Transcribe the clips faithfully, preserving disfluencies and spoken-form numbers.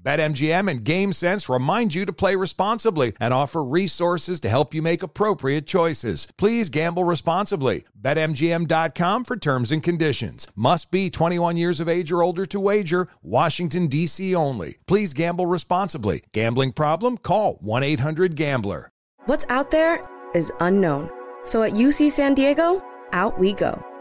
BetMGM and GameSense remind you to play responsibly and offer resources to help you make appropriate choices. Please gamble responsibly. Bet M G M dot com for terms and conditions. Must be twenty-one years of age or older to wager. Washington, D C only. Please gamble responsibly. Gambling problem? Call one eight hundred gambler. What's out there is unknown. So at U C San Diego, out we go.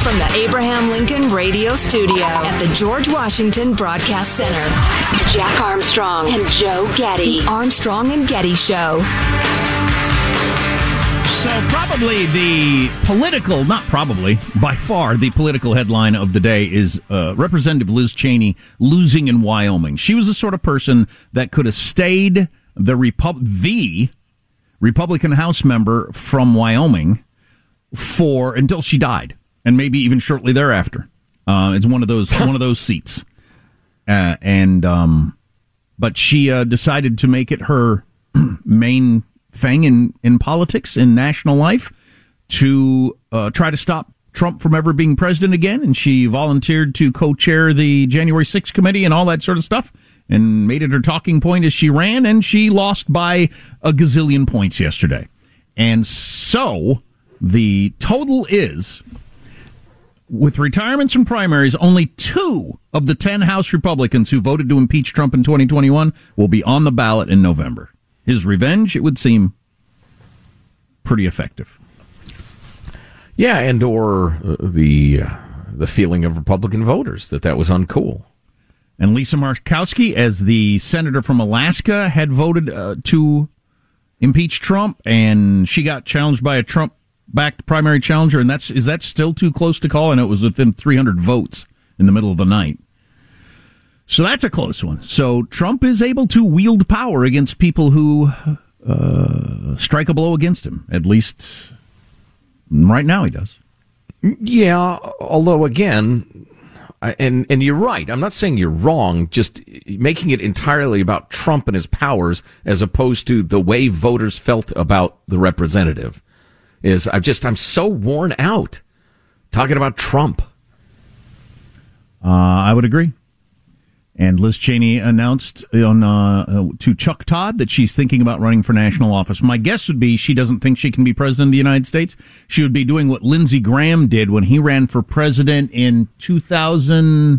From the Abraham Lincoln Radio Studio at the George Washington Broadcast Center. Jack Armstrong and Joe Getty. The Armstrong and Getty Show. So probably the political, not probably, by far the political headline of the day is uh, Representative Liz Cheney losing in Wyoming. She was the sort of person that could have stayed the, Repu- the Republican House member from Wyoming for until she died. And maybe even shortly thereafter, uh, it's one of those one of those seats. Uh, and um, but she uh, decided to make it her main thing in, in politics, in national life, to uh, try to stop Trump from ever being president again. And she volunteered to co-chair the January sixth committee and all that sort of stuff, and made it her talking point as she ran. And she lost by a gazillion points yesterday. And so the total is, with retirements and primaries, only two of the ten House Republicans who voted to impeach Trump in twenty twenty-one will be on the ballot in November. His revenge, it would seem, pretty effective. Yeah, and or uh, the uh, the feeling of Republican voters that that was uncool. And Lisa Murkowski, as the senator from Alaska, had voted uh, to impeach Trump, and she got challenged by a Trump backed primary challenger, and that's is that still too close to call? I know it was within three hundred votes in the middle of the night. So that's a close one. So Trump is able to wield power against people who uh, strike a blow against him. At least right now he does. Yeah, although again, I, and, and you're right. I'm not saying you're wrong, just making it entirely about Trump and his powers as opposed to the way voters felt about the representative. Is I'm just I'm so worn out talking about Trump. Uh, I would agree. And Liz Cheney announced on uh, to Chuck Todd that she's thinking about running for national office. My guess would be she doesn't think she can be president of the United States. She would be doing what Lindsey Graham did when he ran for president in two thousand.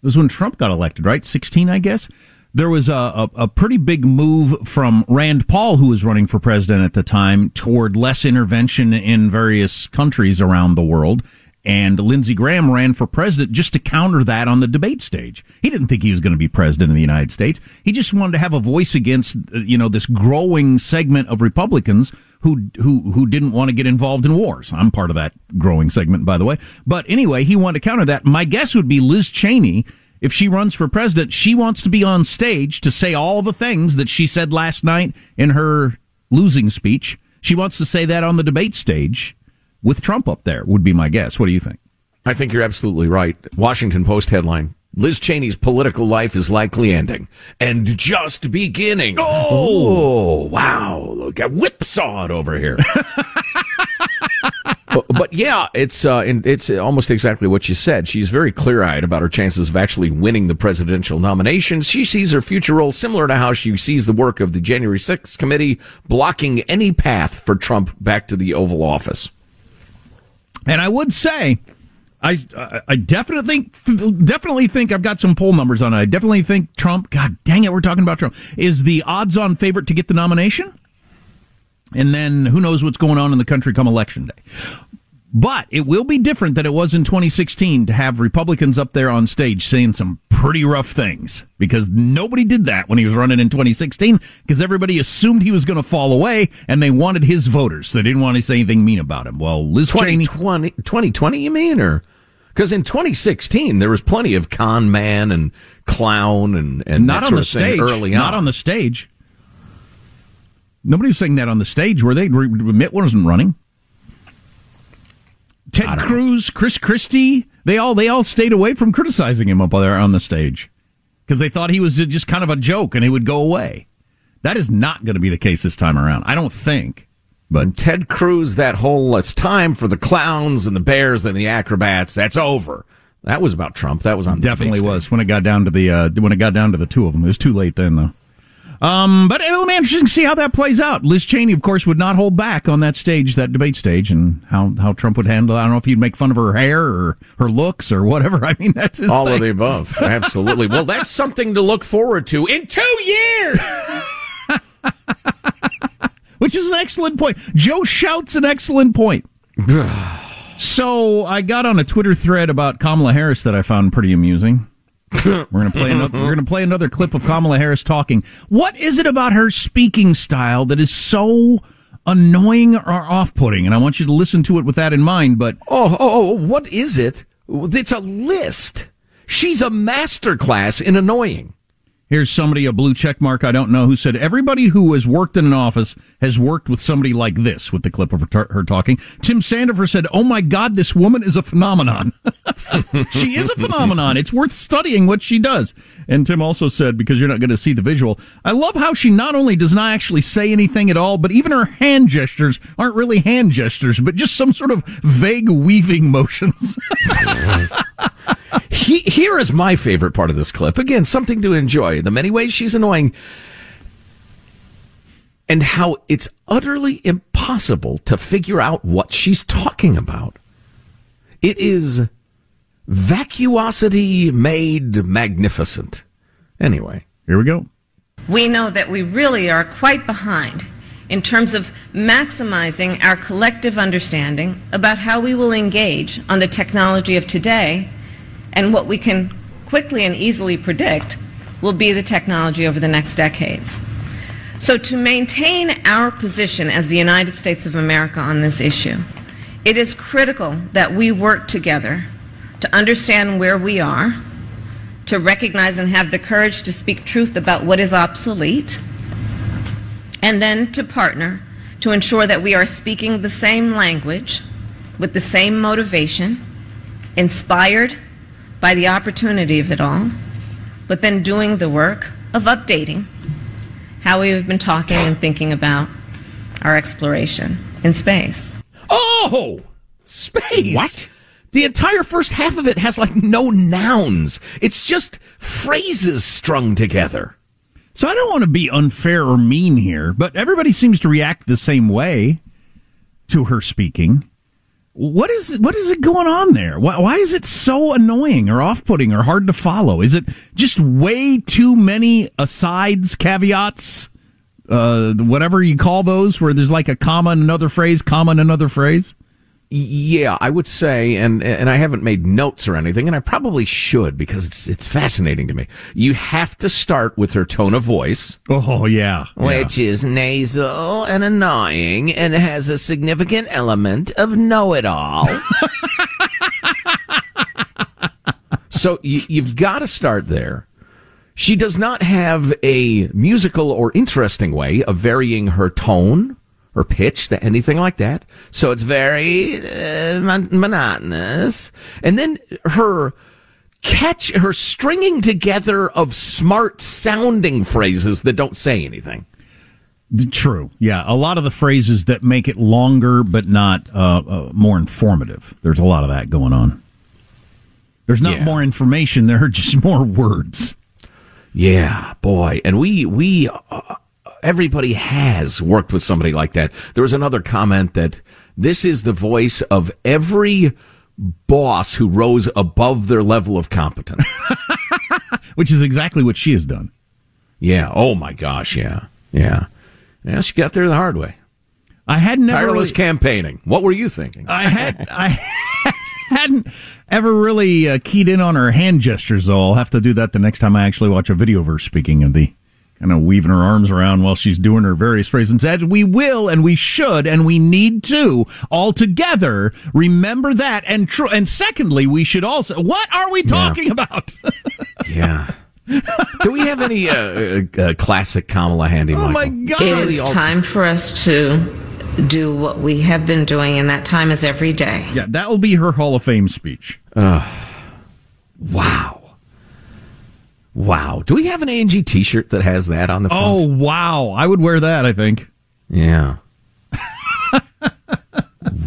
It was when Trump got elected, right? sixteen, I guess. There was a, a, a pretty big move from Rand Paul, who was running for president at the time, toward less intervention in various countries around the world. And Lindsey Graham ran for president just to counter that on the debate stage. He didn't think he was going to be president of the United States. He just wanted to have a voice against, you know, this growing segment of Republicans who who who didn't want to get involved in wars. I'm part of that growing segment, by the way. But anyway, he wanted to counter that. My guess would be Liz Cheney if she runs for president, she wants to be on stage to say all the things that she said last night in her losing speech. She wants to say that on the debate stage with Trump up there, would be my guess. What do you think? I think you're absolutely right. Washington Post headline: Liz Cheney's political life is likely ending and just beginning. Oh, Ooh. wow. Look at whipsawed over here. but, but yeah, it's uh, it's almost exactly what you said. She's very clear-eyed about her chances of actually winning the presidential nomination. She sees her future role similar to how she sees the work of the January sixth committee, blocking any path for Trump back to the Oval Office. And I would say... I, I definitely definitely think I've got some poll numbers on it. I definitely think Trump, God dang it, we're talking about Trump, is the odds-on favorite to get the nomination. And then who knows what's going on in the country come Election Day. But it will be different than it was in twenty sixteen to have Republicans up there on stage saying some pretty rough things, because nobody did that when he was running in twenty sixteen, because everybody assumed he was going to fall away and they wanted his voters. They didn't want to say anything mean about him. Well, Liz Cheney... twenty twenty, you mean, or... Because in twenty sixteen, there was plenty of con man and clown and, and not that sort on the stage. Early on. Not on the stage. Nobody was saying that on the stage, were they? Mitt wasn't running. Ted Cruz, know. Chris Christie, they all they all stayed away from criticizing him up there on the stage because they thought he was just kind of a joke and it would go away. That is not going to be the case this time around, I don't think. But Ted Cruz, that whole, it's time for the clowns and the bears and the acrobats, that's over. That was about Trump. That was on definitely was when it got down to the uh, when it got down to the two of them. It was too late then, though. Um, but it'll be interesting to see how that plays out. Liz Cheney, of course, would not hold back on that stage, that debate stage, and how, how Trump would handle it. I don't know if he'd make fun of her hair or her looks or whatever. I mean, that's his all thing. Of the above. Absolutely. Well, that's something to look forward to in two years. Which is an excellent point. Joe shouts an excellent point. So I got on a Twitter thread about Kamala Harris that I found pretty amusing. We're gonna play another, we're gonna play another clip of Kamala Harris talking. What is it about her speaking style that is so annoying or off-putting? And I want you to listen to it with that in mind. But oh, oh, oh what is it? It's a list. She's a masterclass in annoying. Here's somebody, a blue check mark, I don't know, who said, everybody who has worked in an office has worked with somebody like this, with the clip of her, her talking. Tim Sandefur said, oh, my God, this woman is a phenomenon. She is a phenomenon. It's worth studying what she does. And Tim also said, because you're not going to see the visual, I love how she not only does not actually say anything at all, but even her hand gestures aren't really hand gestures, but just some sort of vague weaving motions. He, here is my favorite part of this clip. Again, something to enjoy. The many ways she's annoying and how it's utterly impossible to figure out what she's talking about. It is vacuosity made magnificent. Anyway, here we go. We know that we really are quite behind in terms of maximizing our collective understanding about how we will engage on the technology of today. And what we can quickly and easily predict will be the technology over the next decades. So to maintain our position as the United States of America on this issue, it is critical that we work together to understand where we are, to recognize and have the courage to speak truth about what is obsolete, and then to partner to ensure that we are speaking the same language with the same motivation, inspired by the opportunity of it all, but then doing the work of updating how we have been talking and thinking about our exploration in space. Oh, space! What? The entire first half of it has like no nouns. It's just phrases strung together. So I don't want to be unfair or mean here, but everybody seems to react the same way to her speaking. What is what is it going on there? Why, why is it so annoying or off-putting or hard to follow? Is it just way too many asides, caveats, uh, whatever you call those, where there's like a comma and another phrase, comma and another phrase? Yeah, I would say, and and I haven't made notes or anything, and I probably should because it's it's fascinating to me. You have to start with her tone of voice. Oh, yeah. Which yeah. is nasal and annoying and has a significant element of know-it-all. So you, you've got to start there. She does not have a musical or interesting way of varying her tone or pitch to anything like that. So it's very uh, mon- monotonous. And then her catch, her stringing together of smart sounding phrases that don't say anything. True. Yeah. A lot of the phrases that make it longer, but not uh, uh, more informative. There's a lot of that going on. There's not yeah. more information. There are just more words. Yeah, boy. And we, we, uh, everybody has worked with somebody like that. There was another comment that this is the voice of every boss who rose above their level of competence. Which is exactly what she has done. Yeah. Oh, my gosh. Yeah. Yeah. Yeah, she got there the hard way. I had never tireless really, campaigning. What were you thinking? I had I hadn't ever really uh, keyed in on her hand gestures, though. I'll have to do that the next time I actually watch a video of her speaking, of the kind of weaving her arms around while she's doing her various phrases. And we will, and we should, and we need to all together remember that. And tr- and secondly, we should also. What are we talking yeah. about? yeah. Do we have any uh, uh, classic Kamala handy? Oh, Michael? My God. It is time for us to do what we have been doing, and that time is every day. Yeah, that will be her Hall of Fame speech. Uh, wow. Wow. Do we have an A and G t-shirt that has that on the front? Oh, wow. I would wear that, I think. Yeah.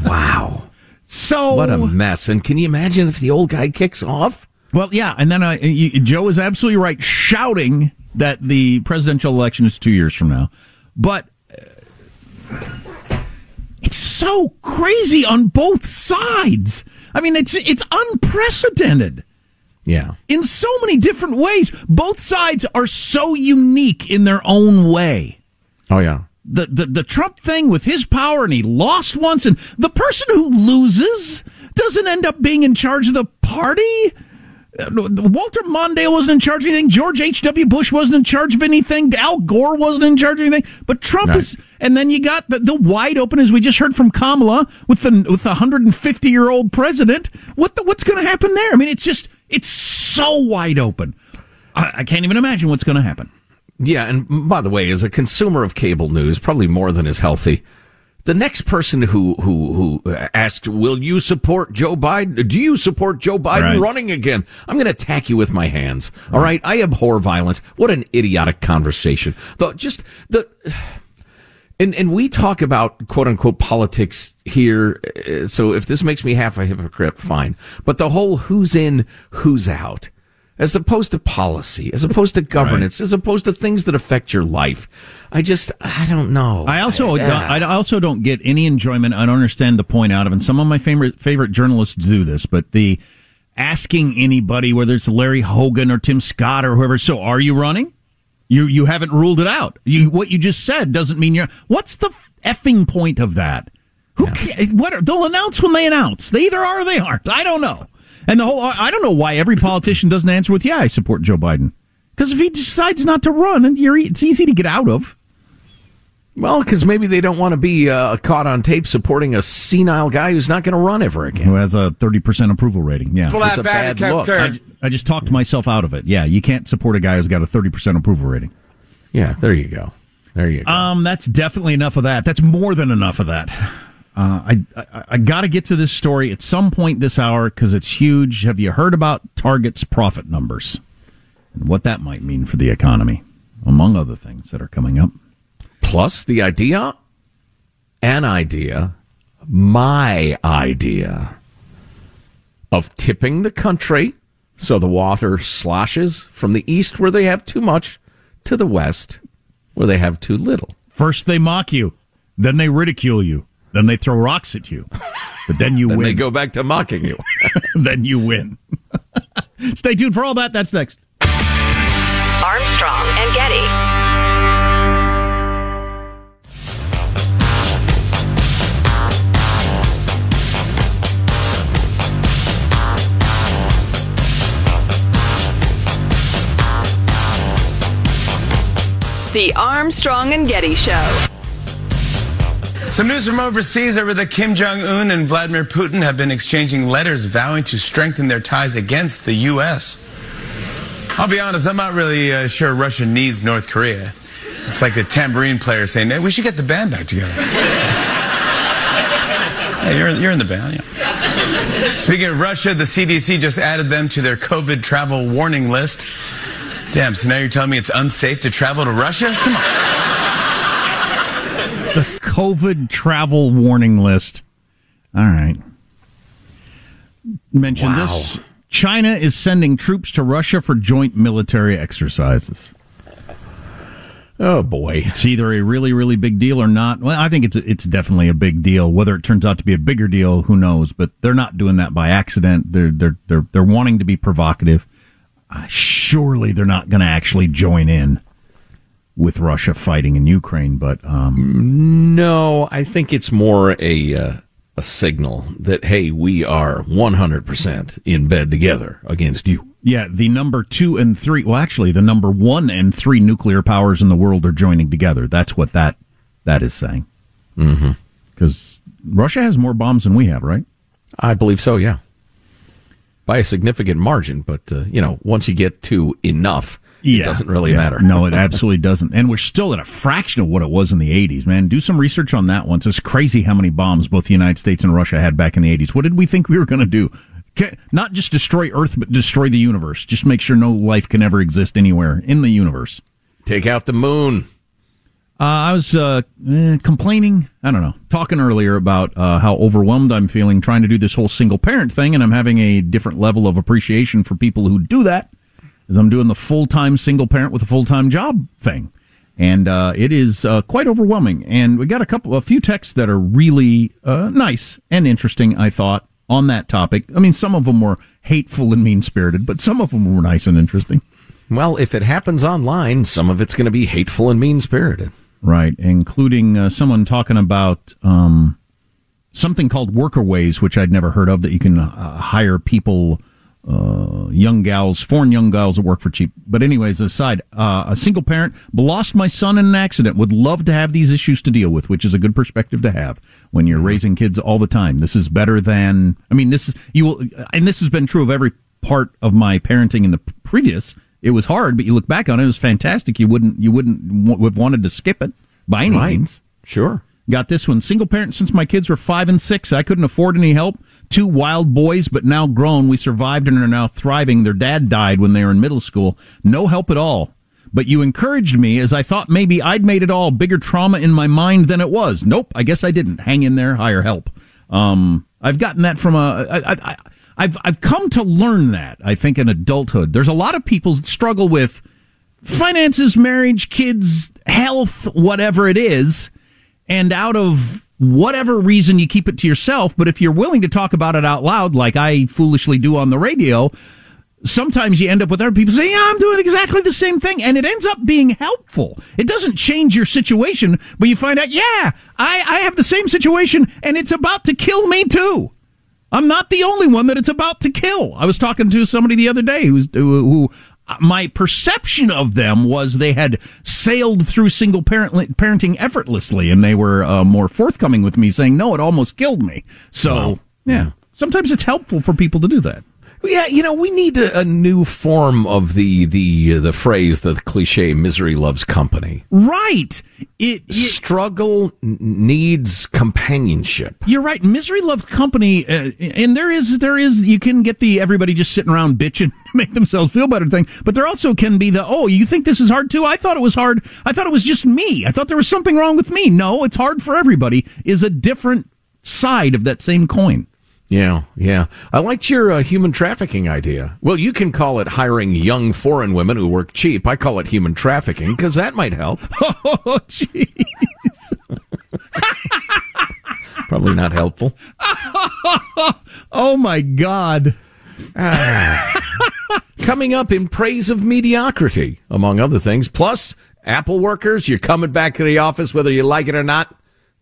Wow. So what a mess. And can you imagine if the old guy kicks off? Well, yeah, and then uh, you, Joe is absolutely right, shouting that the presidential election is two years from now. But uh, it's so crazy on both sides. I mean, it's it's unprecedented. Yeah. In so many different ways. Both sides are so unique in their own way. Oh, yeah. The, the, the Trump thing with his power, and he lost once, and the person who loses doesn't end up being in charge of the party. Walter Mondale wasn't in charge of anything. George H W. Bush wasn't in charge of anything. Al Gore wasn't in charge of anything. But Trump right. is, and then you got the, the wide open, as we just heard from Kamala, with the with the one hundred fifty year old president. What the, what's going to happen there? I mean, it's just it's so wide open. I, I can't even imagine what's going to happen. Yeah, and by the way, as a consumer of cable news, probably more than is healthy. The next person who, who, who asked, will you support Joe Biden? Do you support Joe Biden right. running again? I'm going to attack you with my hands. Right. All right. I abhor violence. What an idiotic conversation. The, just the, and, and we talk about quote unquote politics here. So if this makes me half a hypocrite, fine. But the whole who's in, who's out, as opposed to policy, as opposed to governance, right. as opposed to things that affect your life. I just, I don't know. I also, I, yeah. I also don't get any enjoyment. I don't understand the point out of, and some of my favorite favorite journalists do this, but the asking anybody, whether it's Larry Hogan or Tim Scott or whoever, so are you running? You you haven't ruled it out. You what you just said doesn't mean you're. What's the effing point of that? Who yeah. cares? What are, they'll announce when they announce. They either are or they aren't. I don't know. And the whole, I don't know why every politician doesn't answer with, yeah, I support Joe Biden. Because if he decides not to run, it's easy to get out of. Well, because maybe they don't want to be uh, caught on tape supporting a senile guy who's not going to run ever again. Who has a thirty percent approval rating, yeah. Well, it's a bad, bad look. I, I just talked myself out of it. Yeah, you can't support a guy who's got a thirty percent approval rating. Yeah, there you go. There you go. Um, that's definitely enough of that. That's more than enough of that. Uh, I I, I got to get to this story at some point this hour because it's huge. Have you heard about Target's profit numbers and what that might mean for the economy, among other things that are coming up? Plus the idea, an idea, my idea of tipping the country so the water sloshes from the east where they have too much to the west where they have too little. First they mock you, then they ridicule you. Then they throw rocks at you, but then you then win. Then they go back to mocking you. Then you win. Stay tuned for all that. That's next. Armstrong and Getty. The Armstrong and Getty Show. Some news from overseas over that Kim Jong-un and Vladimir Putin have been exchanging letters vowing to strengthen their ties against the U S. I'll be honest, I'm not really uh, sure Russia needs North Korea. It's like the tambourine player saying, hey, we should get the band back together. Hey, you're, you're in the band, yeah. Speaking of Russia, the C D C just added them to their COVID travel warning list. Damn, so now you're telling me it's unsafe to travel to Russia? Come on. The COVID travel warning list. All right. Mention wow. this. China is sending troops to Russia for joint military exercises. Oh, boy. It's either a really, really big deal or not. Well, I think it's it's definitely a big deal. Whether it turns out to be a bigger deal, who knows? But they're not doing that by accident. They're they're they're, they're wanting to be provocative. Uh, surely they're not going to actually join in with Russia fighting in Ukraine. But um, no, I think it's more a uh, a signal that, hey, we are one hundred percent in bed together against you. Yeah, the number two and three, well, actually, the number one and three nuclear powers in the world are joining together. That's what that that is saying. Mm-hmm. Because Russia has more bombs than we have, right? I believe so, yeah. By a significant margin, but, uh, you know, once you get to enough, yeah, it doesn't really yeah. matter. No, it absolutely doesn't. And we're still at a fraction of what it was in the eighties, man. Do some research on that once. It's crazy how many bombs both the United States and Russia had back in the eighties. What did we think we were going to do? Not just destroy Earth, but destroy the universe. Just make sure no life can ever exist anywhere in the universe. Take out the moon. Uh, I was uh, eh, complaining, I don't know, talking earlier about uh, how overwhelmed I'm feeling trying to do this whole single-parent thing, and I'm having a different level of appreciation for people who do that, as I'm doing the full-time single-parent with a full-time job thing. And uh, it is uh, quite overwhelming. And we got a couple, a few texts that are really uh, nice and interesting, I thought, on that topic. I mean, some of them were hateful and mean-spirited, but some of them were nice and interesting. Well, if it happens online, some of it's going to be hateful and mean-spirited. Right, including uh, someone talking about um, something called workaways, which I'd never heard of, that you can uh, hire people, uh, young gals, foreign young gals that work for cheap. But anyways, aside, uh, a single parent, lost my son in an accident, would love to have these issues to deal with, which is a good perspective to have when you're raising kids all the time. This is better than, I mean, this is, you will, and this has been true of every part of my parenting in the previous. It was hard, but you look back on it, it was fantastic. You wouldn't you wouldn't w- have wanted to skip it by any right. means. Sure. Got this one. Single parent since my kids were five and six. I couldn't afford any help. Two wild boys, but now grown. We survived and are now thriving. Their dad died when they were in middle school. No help at all. But you encouraged me as I thought maybe I'd made it all. Bigger trauma in my mind than it was. Nope, I guess I didn't. Hang in there. Hire help. Um, I've gotten that from a... I, I, I, I've I've come to learn that, I think, in adulthood. There's a lot of people that struggle with finances, marriage, kids, health, whatever it is, and out of whatever reason you keep it to yourself. But if you're willing to talk about it out loud, like I foolishly do on the radio, sometimes you end up with other people saying, yeah, I'm doing exactly the same thing, and it ends up being helpful. It doesn't change your situation, but you find out, yeah, I, I have the same situation, and it's about to kill me too. I'm not the only one that it's about to kill. I was talking to somebody the other day who's, who, who my perception of them was they had sailed through single parent, parenting effortlessly, and they were uh, more forthcoming with me saying, no, it almost killed me. So, wow. yeah, sometimes it's helpful for people to do that. Yeah, you know, we need a, a new form of the the uh, the phrase, the cliche, misery loves company. Right. It, it Struggle needs companionship. You're right. Misery loves company. Uh, and there is, there is, you can get the everybody just sitting around bitching to make themselves feel better thing. But there also can be the, oh, you think this is hard too? I thought it was hard. I thought it was just me. I thought there was something wrong with me. No, it's hard for everybody is a different side of that same coin. Yeah, yeah. I liked your uh, human trafficking idea. Well, you can call it hiring young foreign women who work cheap. I call it human trafficking because that might help. Oh, jeez. Probably not helpful. Oh, my God. Uh, coming up in praise of mediocrity, among other things. Plus, Apple workers, you're coming back to the office whether you like it or not.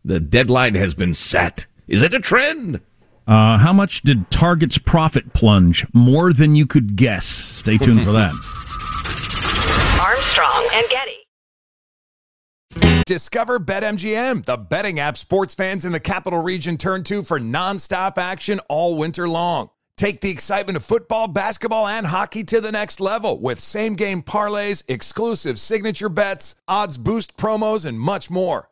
The deadline has been set. Is it a trend? Uh, how much did Target's profit plunge? More than you could guess. Stay tuned for that. Armstrong and Getty. Discover BetMGM, the betting app sports fans in the capital region turn to for nonstop action all winter long. Take the excitement of football, basketball, and hockey to the next level with same-game parlays, exclusive signature bets, odds boost promos, and much more.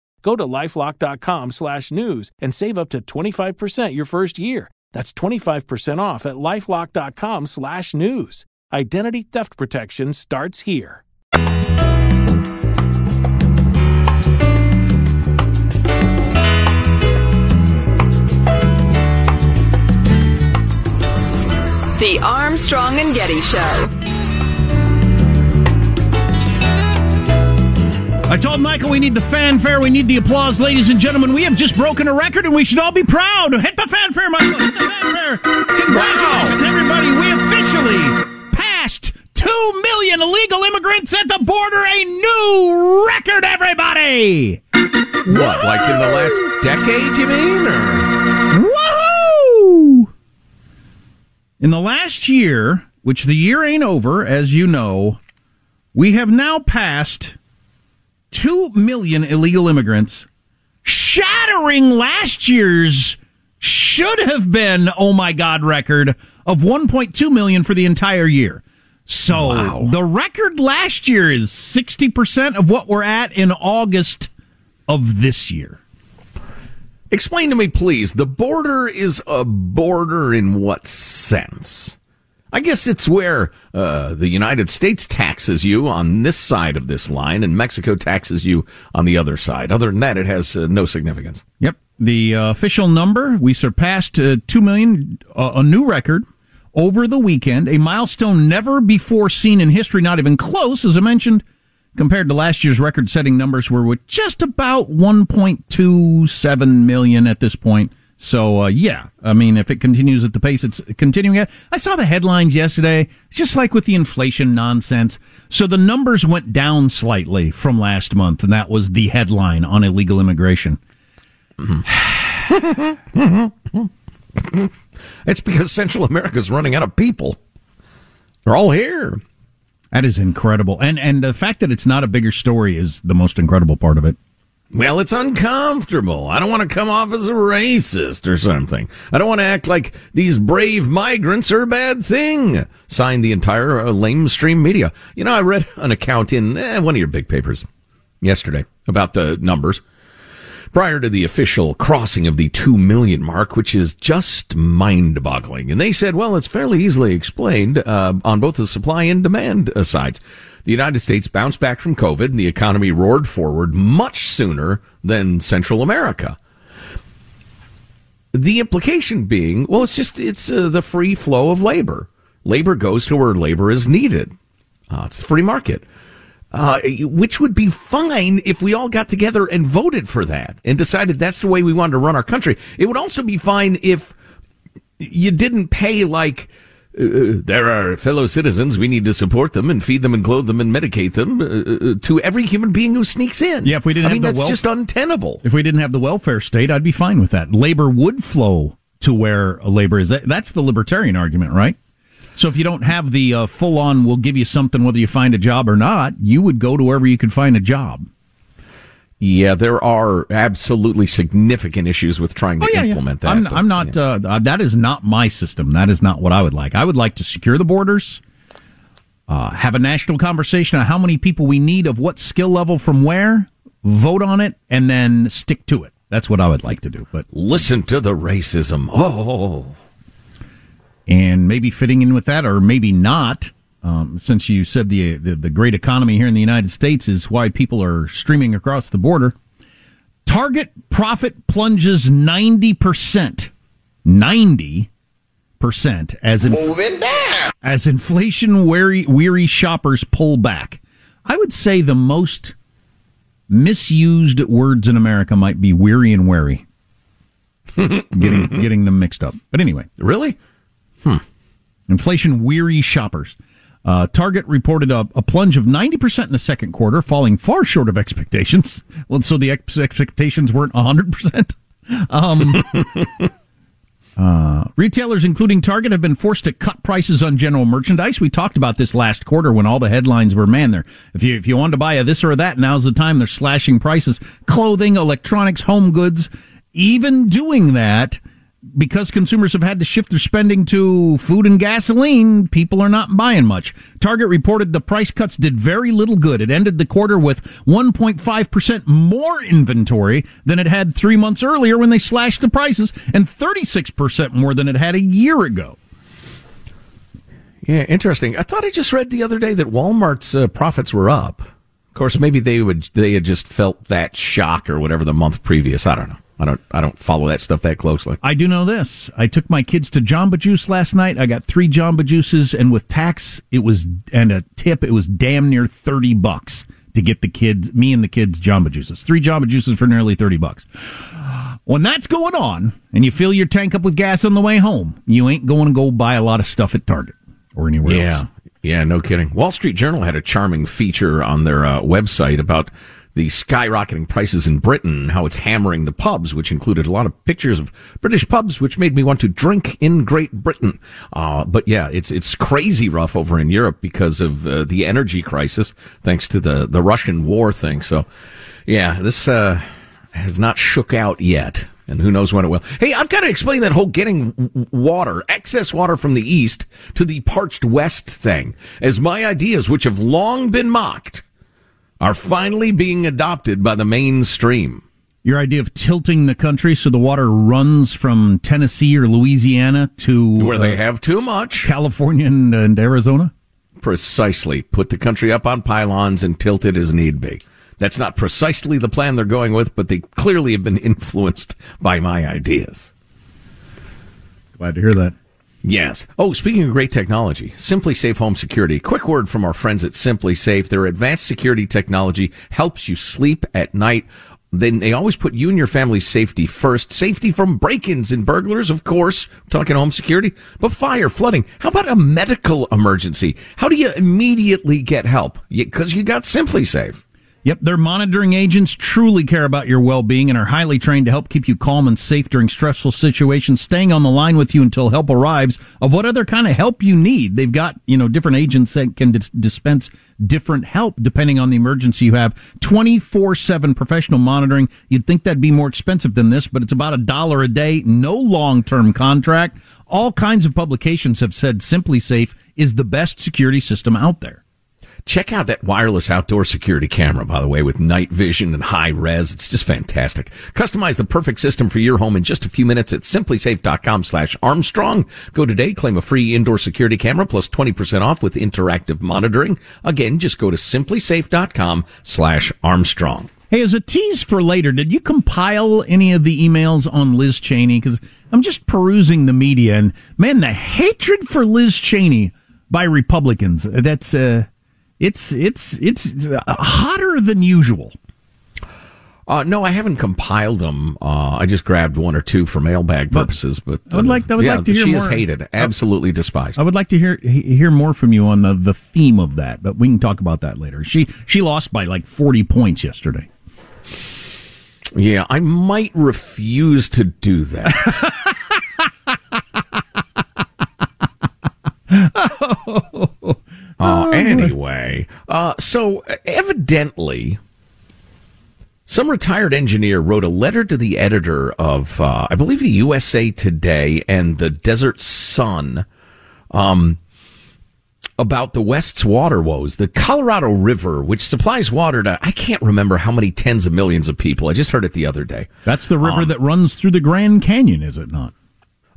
Go to LifeLock dot com slash news and save up to twenty-five percent your first year. That's twenty-five percent off at LifeLock dot com slash news. Identity theft protection starts here. The Armstrong and Getty Show. I told Michael we need the fanfare, we need the applause. Ladies and gentlemen, we have just broken a record and we should all be proud. Hit the fanfare, Michael, hit the fanfare. Congratulations, wow. Everybody. We officially passed two million illegal immigrants at the border. A new record, everybody. What, like in the last decade, you mean? Or? Woohoo! In the last year, which the year ain't over, as you know, we have now passed two million illegal immigrants, shattering last year's should have been, oh my God, record of one point two million for the entire year. So wow. The record last year is sixty percent of what we're at in August of this year. Explain to me, please, the border is a border in what sense? I guess it's where uh, the United States taxes you on this side of this line and Mexico taxes you on the other side. Other than that, it has uh, no significance. Yep. The uh, official number, we surpassed uh, two million, uh, a new record, over the weekend, a milestone never before seen in history, not even close, as I mentioned, compared to last year's record-setting numbers were with just about one point two seven million at this point. So, uh, yeah, I mean, if it continues at the pace it's continuing at, I saw the headlines yesterday, just like with the inflation nonsense. So the numbers went down slightly from last month, and that was the headline on illegal immigration. Mm-hmm. It's because Central America's running out of people. They're all here. That is incredible. And, and the fact that it's not a bigger story is the most incredible part of it. Well, it's uncomfortable. I don't want to come off as a racist or something. I don't want to act like these brave migrants are a bad thing, signed the entire uh, lamestream media. You know, I read an account in eh, one of your big papers yesterday about the numbers prior to the official crossing of the two million mark, which is just mind-boggling. And they said, well, it's fairly easily explained uh, on both the supply and demand sides. The United States bounced back from COVID, and the economy roared forward much sooner than Central America. The implication being, well, it's just it's uh, the free flow of labor. Labor goes to where labor is needed. Uh, it's the free market, uh, which would be fine if we all got together and voted for that and decided that's the way we wanted to run our country. It would also be fine if you didn't pay like... Uh, there are fellow citizens. We need to support them and feed them and clothe them and medicate them uh, uh, to every human being who sneaks in. Yeah, if we didn't I have mean, the that's welf- just untenable. If we didn't have the welfare state, I'd be fine with that. Labor would flow to where labor is. That, that's the libertarian argument, right? So if you don't have the uh, full-on, we'll give you something whether you find a job or not, you would go to wherever you could find a job. Yeah, there are absolutely significant issues with trying to oh, yeah, implement yeah. that. I'm, but, I'm not, yeah. uh, that is not my system. That is not what I would like. I would like to secure the borders, uh, have a national conversation on how many people we need of what skill level from where, vote on it, and then stick to it. That's what I would like to do. But listen to the racism. Oh. And maybe fitting in with that or maybe not. Um, since you said the, the the great economy here in the United States is why people are streaming across the border, Target profit plunges ninety percent, ninety percent as in, moving down. As inflation weary weary shoppers pull back. I would say the most misused words in America might be weary and wary. getting getting them mixed up, but anyway, really, hmm. inflation weary shoppers. Uh, Target reported a, a plunge of ninety percent in the second quarter, falling far short of expectations. Well, so the ex- expectations weren't one hundred percent. Um, uh, retailers, including Target, have been forced to cut prices on general merchandise. We talked about this last quarter when all the headlines were, man, there. If you, if you want to buy a this or a that, now's the time. They're slashing prices. Clothing, electronics, home goods, even doing that. Because consumers have had to shift their spending to food and gasoline, people are not buying much. Target reported the price cuts did very little good. It ended the quarter with one point five percent more inventory than it had three months earlier when they slashed the prices, and thirty-six percent more than it had a year ago. Yeah, interesting. I thought I just read the other day that Walmart's uh, profits were up. Of course, maybe they would they had just felt that shock or whatever the month previous. I don't know. I don't I don't follow that stuff that closely. I do know this. I took my kids to Jamba Juice last night. I got three Jamba Juices, and with tax it was and a tip, it was damn near thirty bucks to get the kids, me and the kids, Jamba Juices. Three Jamba Juices for nearly thirty bucks. When that's going on, and you fill your tank up with gas on the way home, you ain't going to go buy a lot of stuff at Target or anywhere yeah. else. Yeah, no kidding. Wall Street Journal had a charming feature on their uh, website about the skyrocketing prices in Britain, how it's hammering the pubs, which included a lot of pictures of British pubs, which made me want to drink in Great Britain. Uh, but yeah, it's it's crazy rough over in Europe because of uh, the energy crisis, thanks to the, the Russian war thing. So yeah, this uh, has not shook out yet, and who knows when it will. Hey, I've got to explain that whole getting water, excess water from the east to the parched west thing, as my ideas, which have long been mocked, are finally being adopted by the mainstream. Your idea of tilting the country so the water runs from Tennessee or Louisiana to... Where they uh, have too much. California and, and Arizona? Precisely. Put the country up on pylons and tilt it as need be. That's not precisely the plan they're going with, but they clearly have been influenced by my ideas. Glad to hear that. Yes. Oh, speaking of great technology, SimpliSafe Home Security. Quick word from our friends at SimpliSafe. Their advanced security technology helps you sleep at night. Then they always put you and your family's safety first. Safety from break-ins and burglars, of course. I'm talking home security, but fire, flooding. How about a medical emergency? How do you immediately get help? Because you, you got SimpliSafe. Yep, their monitoring agents truly care about your well-being and are highly trained to help keep you calm and safe during stressful situations, staying on the line with you until help arrives of what other kind of help you need. They've got, you know, different agents that can dis- dispense different help depending on the emergency you have. twenty-four seven professional monitoring. You'd think that'd be more expensive than this, but it's about a dollar a day, no long-term contract. All kinds of publications have said SimpliSafe is the best security system out there. Check out that wireless outdoor security camera, by the way, with night vision and high res. It's just fantastic. Customize the perfect system for your home in just a few minutes at SimpliSafe.com slash Armstrong. Go today, claim a free indoor security camera plus twenty percent off with interactive monitoring. Again, just go to SimpliSafe.com slash Armstrong. Hey, as a tease for later, did you compile any of the emails on Liz Cheney? Because I'm just perusing the media, and, man, the hatred for Liz Cheney by Republicans, that's... uh It's it's it's hotter than usual. Uh, no, I haven't compiled them. Uh, I just grabbed one or two for mailbag purposes. But, but I would like, I would yeah, like to hear she more. She is hated, absolutely despised. I would like to hear hear more from you on the, the theme of that, but we can talk about that later. She she lost by like forty points yesterday. Yeah, I might refuse to do that. oh. Uh, anyway, uh, so evidently, some retired engineer wrote a letter to the editor of, uh, I believe, the U S A Today and the Desert Sun um, about the West's water woes. The Colorado River, which supplies water to, I can't remember how many tens of millions of people. I just heard it the other day. That's the river um, that runs through the Grand Canyon, is it not?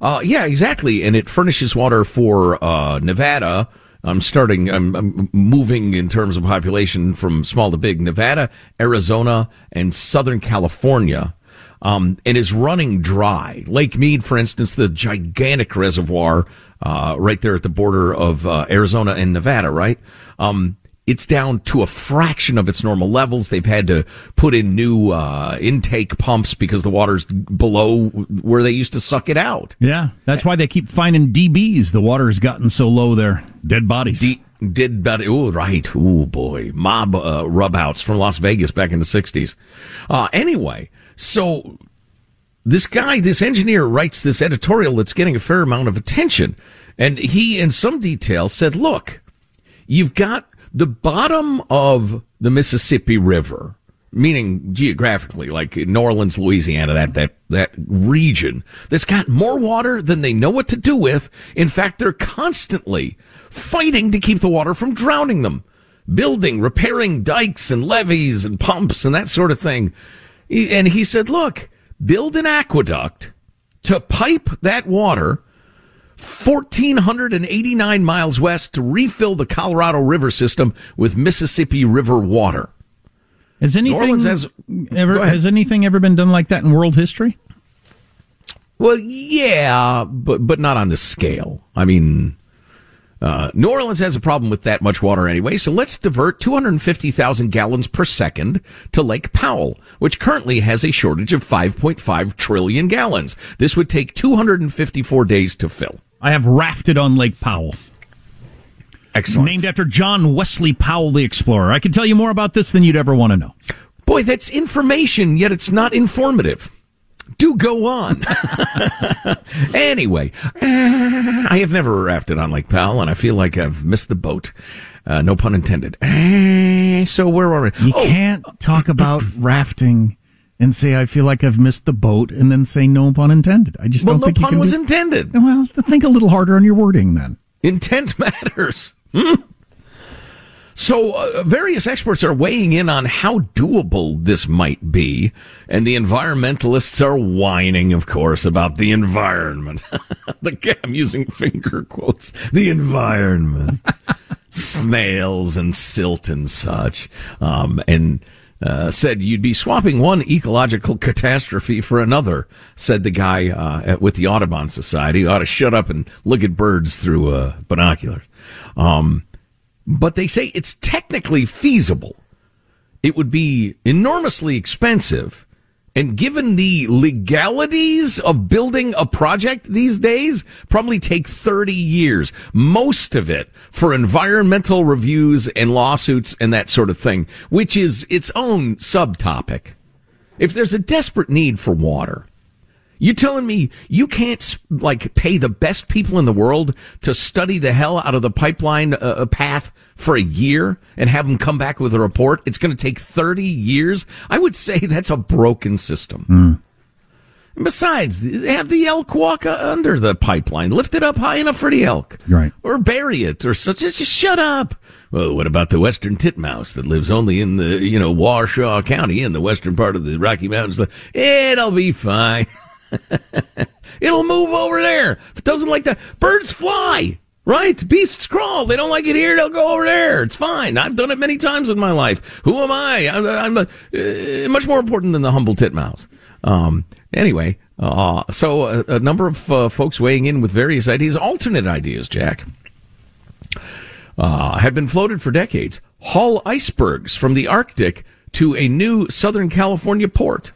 Uh, yeah, exactly. And it furnishes water for uh, Nevada. I'm starting, I'm, I'm moving in terms of population from small to big, Nevada, Arizona, and Southern California, um, and is running dry. Lake Mead, for instance, the gigantic reservoir uh, right there at the border of uh, Arizona and Nevada, right? Um, it's down to a fraction of its normal levels. They've had to put in new uh, intake pumps because the water's below where they used to suck it out. Yeah, that's why they keep finding D Bs. The water has gotten so low there. Dead bodies. De- dead body. Oh, right. Oh, boy. Mob uh, rubouts from Las Vegas back in the sixties. Uh, anyway, so this guy, this engineer, writes this editorial that's getting a fair amount of attention. And he, in some detail, said, look, you've got the bottom of the Mississippi River, meaning geographically, like New Orleans, Louisiana, that, that, that region that's got more water than they know what to do with. In fact, they're constantly fighting to keep the water from drowning them, building, repairing dikes and levees and pumps and that sort of thing. And he said, look, build an aqueduct to pipe that water one thousand four hundred eighty-nine miles west to refill the Colorado River system with Mississippi River water. Has anything has, ever, has anything ever been done like that in world history? Well, yeah, but but not on this scale. I mean, uh, New Orleans has a problem with that much water anyway, so let's divert two hundred fifty thousand gallons per second to Lake Powell, which currently has a shortage of five point five trillion gallons. This would take two hundred fifty-four days to fill. I have rafted on Lake Powell. Excellent. Named after John Wesley Powell, the explorer. I can tell you more about this than you'd ever want to know. Boy, that's information, yet it's not informative. Do go on. Anyway, I have never rafted on Lake Powell, and I feel like I've missed the boat. Uh, no pun intended. So where are we? You oh. can't talk about rafting and say, I feel like I've missed the boat, and then say no pun intended. I just well, don't no think you can. Well, no pun was do... intended. Well, think a little harder on your wording then. Intent matters. Hmm? So uh, various experts are weighing in on how doable this might be, and the environmentalists are whining, of course, about the environment. the, I'm using finger quotes. The environment. Snails and silt and such. Um, and... Uh, said you'd be swapping one ecological catastrophe for another, said the guy uh, at, with the Audubon Society. You ought to shut up and look at birds through uh, binoculars. Um, but they say it's technically feasible. It would be enormously expensive And given the legalities of building a project these days, probably take thirty years, most of it for environmental reviews and lawsuits and that sort of thing, which is its own subtopic. If there's a desperate need for water, you're telling me you can't, like, pay the best people in the world to study the hell out of the pipeline uh, path for a year and have them come back with a report? It's going to take thirty years. I would say that's a broken system. Mm. And besides, have the elk walk under the pipeline, lift it up high enough for the elk, right? Or bury it, or such. Just shut up. Well, what about the western titmouse that lives only in the, you know, Washoe County in the western part of the Rocky Mountains? It'll be fine. It'll move over there. If it doesn't like that, birds fly, right? Beasts crawl. They don't like it here, they'll go over there. It's fine. I've done it many times in my life. Who am I? I'm, I'm uh, much more important than the humble titmouse. Um, anyway, uh, so a, a number of uh, folks weighing in with various ideas, alternate ideas, Jack, uh, have been floated for decades. Haul icebergs from the Arctic to a new Southern California port.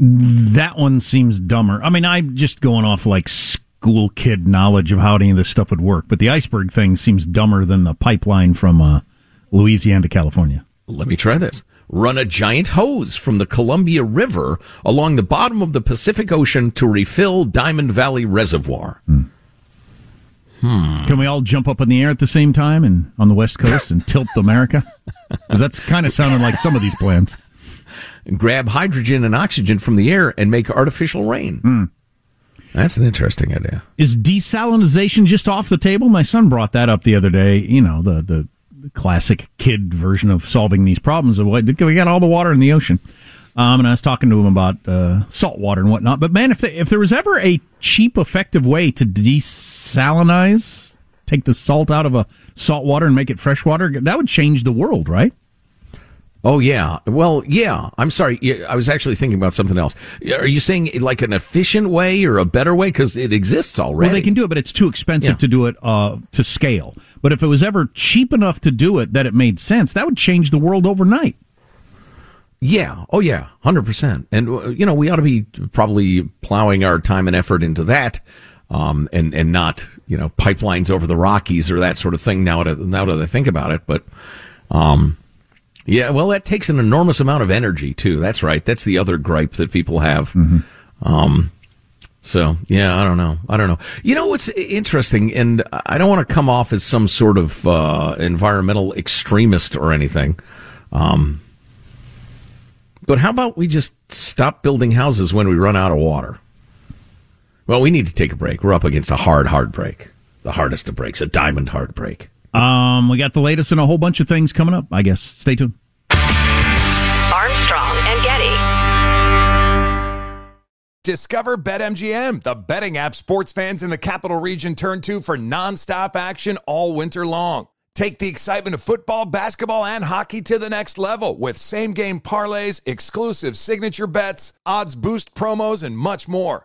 That one seems dumber. I mean, I'm just going off like school kid knowledge of how any of this stuff would work, but the iceberg thing seems dumber than the pipeline from uh, Louisiana to California. Let me try this. Run a giant hose from the Columbia River along the bottom of the Pacific Ocean to refill Diamond Valley Reservoir. Hmm. Hmm. Can we all jump up in the air at the same time and on the West Coast and tilt America? Because that's kind of sounding like some of these plans. Grab hydrogen and oxygen from the air and make artificial rain. Mm. That's an interesting idea. Is desalinization just off the table? My son brought that up the other day. You know, the, the classic kid version of solving these problems. Of what, we got all the water in the ocean. Um, and I was talking to him about uh, salt water and whatnot. But, man, if, they, if there was ever a cheap, effective way to desalinize, take the salt out of a salt water and make it fresh water, that would change the world, right? Oh, yeah. Well, yeah. I'm sorry. I was actually thinking about something else. Are you saying like an efficient way or a better way? Because it exists already. Well, they can do it, but it's too expensive yeah. to do it uh, to scale. But if it was ever cheap enough to do it that it made sense, that would change the world overnight. Yeah. Oh, yeah. one hundred percent. And, you know, we ought to be probably plowing our time and effort into that. Um, and, and not, you know, pipelines over the Rockies or that sort of thing now that, now that I think about it. But, um, yeah, well, that takes an enormous amount of energy, too. That's right. That's the other gripe that people have. Mm-hmm. Um, so, yeah, I don't know. I don't know. You know what's interesting, and I don't want to come off as some sort of uh, environmental extremist or anything, um, but how about we just stop building houses when we run out of water? Well, we need to take a break. We're up against a hard, hard break. The hardest of breaks, a diamond hard break. Um, we got the latest and a whole bunch of things coming up, I guess. Stay tuned. Armstrong and Getty. Discover BetMGM, the betting app sports fans in the capital region turn to for nonstop action all winter long. Take the excitement of football, basketball, and hockey to the next level with same-game parlays, exclusive signature bets, odds boost promos, and much more.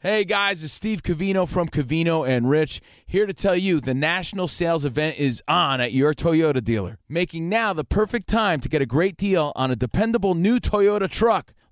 Hey guys, it's Steve Covino from Covino and Rich here to tell you the national sales event is on at your Toyota dealer, making now the perfect time to get a great deal on a dependable new Toyota truck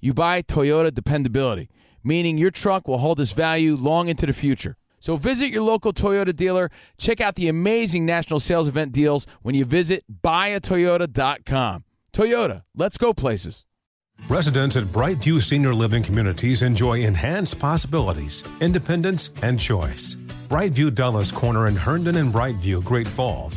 you buy Toyota dependability. meaning your truck will hold its value long into the future. So visit your local Toyota dealer. Check out the amazing national sales event deals when you visit buy a toyota dot com. Toyota, let's go places. Residents at Brightview Senior Living Communities enjoy enhanced possibilities, independence, and choice. Brightview Dulles Corner in Herndon and Brightview Great Falls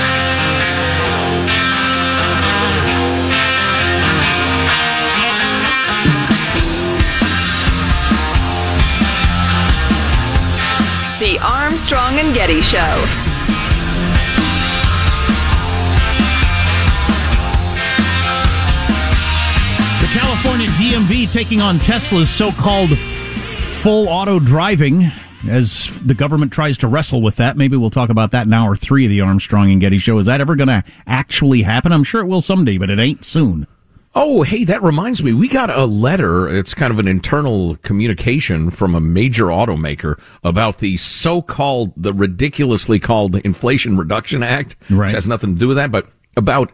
The Armstrong and Getty Show. The California D M V taking on Tesla's so-called full auto driving as the government tries to wrestle with that. Maybe we'll talk about that in hour three of the Armstrong and Getty Show. Is that ever going to actually happen? I'm sure it will someday, but it ain't soon. Oh, hey, that reminds me. We got a letter. It's kind of an internal communication from a major automaker about the so-called, the ridiculously called Inflation Reduction Act, right, which has nothing to do with that, but about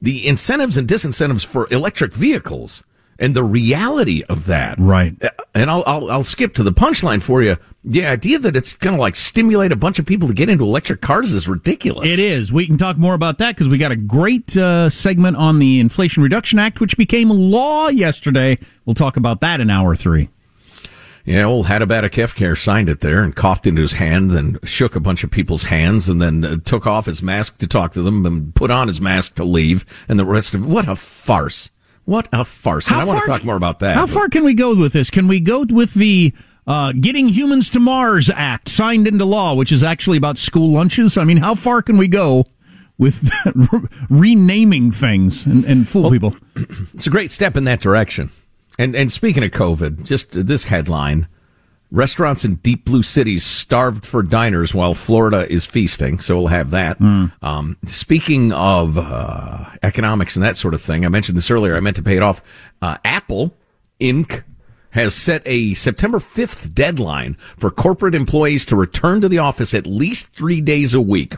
the incentives and disincentives for electric vehicles and the reality of that. Right. And I'll, I'll, I'll skip to the punchline for you. The idea that it's going to like stimulate a bunch of people to get into electric cars is ridiculous. It is. We can talk more about that because we got a great uh, segment on the Inflation Reduction Act, which became law yesterday. We'll talk about that in hour three. Yeah, old Hadabatic Hefker signed it there and coughed into his hand, then shook a bunch of people's hands, and then uh, took off his mask to talk to them, and put on his mask to leave, and the rest of it. What a farce. What a farce. How and I far, want to talk more about that. How but. far can we go with this? Can we go with the Uh, Getting Humans to Mars Act signed into law, which is actually about school lunches? I mean, how far can we go with that, re- renaming things and, and fool well, people? It's a great step in that direction. And and speaking of COVID, just this headline, restaurants in deep blue cities starved for diners while Florida is feasting. So we'll have that. Mm. Um, speaking of uh, economics and that sort of thing, I mentioned this earlier. I meant to pay it off. Uh, Apple Incorporated has set a September fifth deadline for corporate employees to return to the office at least three days a week.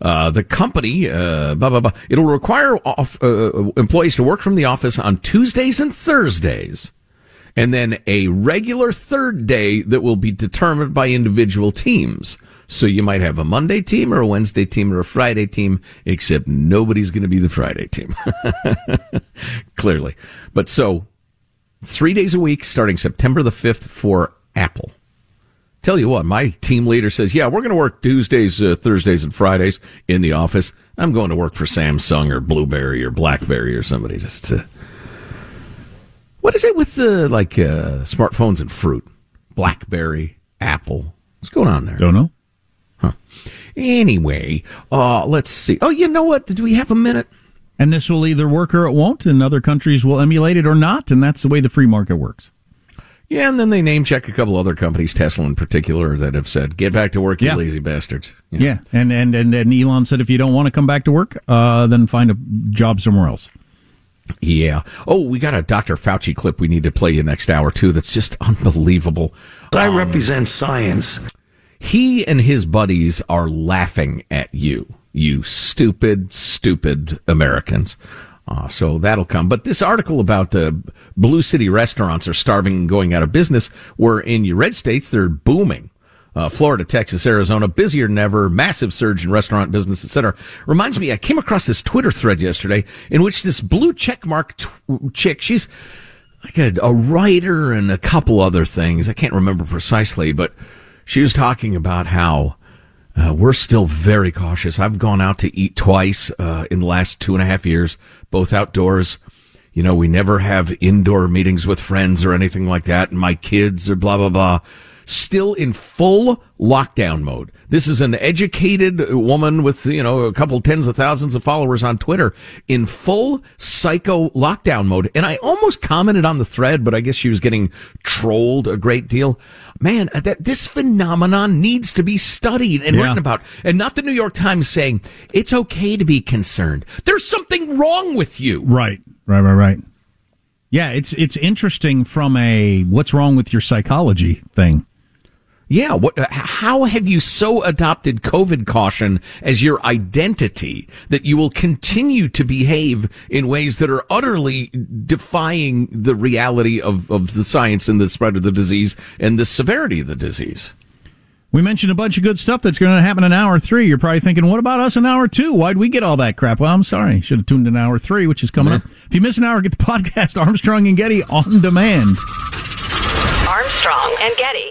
Uh, the company, uh, blah, blah, blah, it'll require off, uh, employees to work from the office on Tuesdays and Thursdays, and then a regular third day that will be determined by individual teams. So you might have a Monday team or a Wednesday team or a Friday team, except nobody's going to be the Friday team. Clearly. But so Three days a week, starting September the fifth for Apple. Tell you what, my team leader says, yeah, we're going to work Tuesdays, uh, Thursdays, and Fridays in the office. I'm going to work for Samsung or Blueberry or Blackberry or somebody. Just to... What is it with the like uh, smartphones and fruit? Blackberry, Apple. What's going on there? Don't know. Huh. Anyway, uh, let's see. Oh, you know what? Did we have a minute? And this will either work or it won't, and other countries will emulate it or not, and that's the way the free market works. Yeah, and then they name-check a couple other companies, Tesla in particular, that have said, get back to work, you yeah. lazy bastards. You know? Yeah, and, and, and, and Elon said, if you don't want to come back to work, uh, then find a job somewhere else. Yeah. Oh, we got a Doctor Fauci clip we need to play you next hour, too, that's just unbelievable. I um, represent science. He and his buddies are laughing at you. You stupid, stupid Americans. Uh, so that'll come. But this article about uh, blue city restaurants are starving and going out of business, where in your red states, they're booming. Uh, Florida, Texas, Arizona, busier than ever, massive surge in restaurant business, et cetera. Reminds me, I came across this Twitter thread yesterday in which this blue checkmark t- chick, she's like a, a writer and a couple other things. I can't remember precisely, but she was talking about how Uh, we're still very cautious. I've gone out to eat twice uh, in the last two and a half years, both outdoors. You know, we never have indoor meetings with friends or anything like that. And my kids are blah, blah, blah. still in full lockdown mode. This is an educated woman with, you know, a couple tens of thousands of followers on Twitter in full psycho lockdown mode. And I almost commented on the thread, but I guess she was getting trolled a great deal. Man, that this phenomenon needs to be studied and yeah. written about, and not the New York Times saying it's okay to be concerned. There's something wrong with you. Right, right, right, right. Yeah, it's it's interesting from a what's wrong with your psychology thing. Yeah, what? How have you so adopted COVID caution as your identity that you will continue to behave in ways that are utterly defying the reality of, of the science and the spread of the disease and the severity of the disease? We mentioned a bunch of good stuff that's going to happen in hour three. You're probably thinking, what about us in hour two? Why'd we get all that crap? Well, I'm sorry. Should have tuned in hour three, which is coming yeah. up. If you miss an hour, get the podcast Armstrong and Getty on demand. Armstrong and Getty.